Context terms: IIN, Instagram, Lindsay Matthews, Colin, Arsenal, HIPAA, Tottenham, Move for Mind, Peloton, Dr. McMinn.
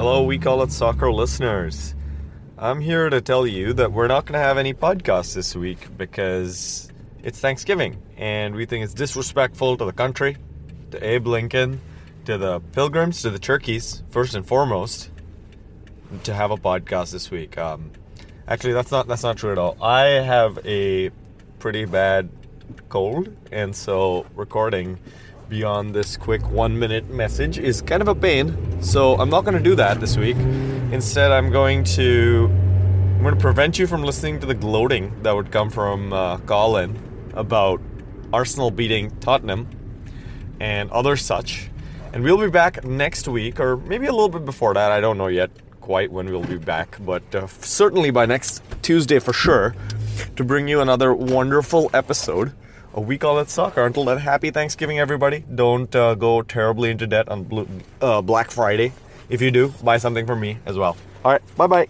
Hello, We Call It Soccer listeners. I'm here to tell you that we're not going to have any podcasts this week because it's Thanksgiving and we think it's disrespectful to the country, to Abe Lincoln, to the Pilgrims, to the turkeys, first and foremost, to have a podcast this week. Actually, that's not true at all. I have a pretty bad cold, and so recording beyond this quick 1 minute message is kind of a pain, so I'm not going to do that this week. Instead, I'm going to prevent you from listening to the gloating that would come from Colin about Arsenal beating Tottenham and other such. And we'll be back next week, or maybe a little bit before that. I don't know yet quite when we'll be back, but certainly by next Tuesday for sure, to bring you another wonderful episode. We Call It Soccer. Until then, happy Thanksgiving, everybody. Don't go terribly into debt on Black Friday. If you do, buy something from me as well. All right, bye-bye.